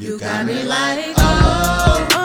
You got me like, oh, oh.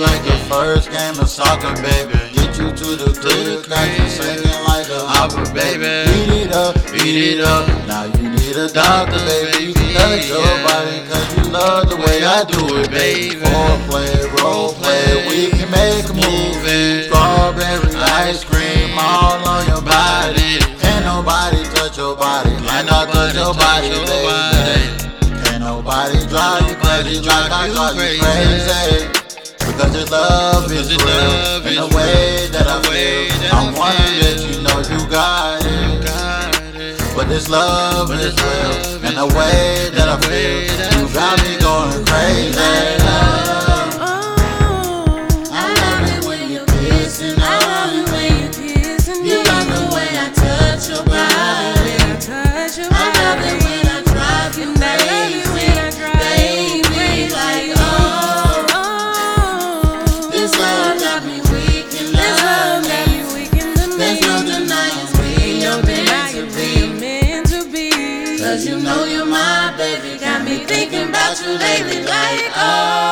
Like the first game of soccer, baby. Get you to the clear crack, singing like a opera, baby. Beat it up, beat it up. Now you need a doctor, baby. You can touch your body, cause you love the way I do it, baby. Foreplay, role play, we can make a movie. Strawberry ice cream all on your body. Can't nobody touch your body like I touch your body, baby. Can't nobody drive you crazy like I drive you crazy. Because your love is real in the way that I feel. I wanna let you know you got it. But this love is real in the way that I feel. You got me going crazy. Cause you know you're my baby, got me thinking about you lately like, oh.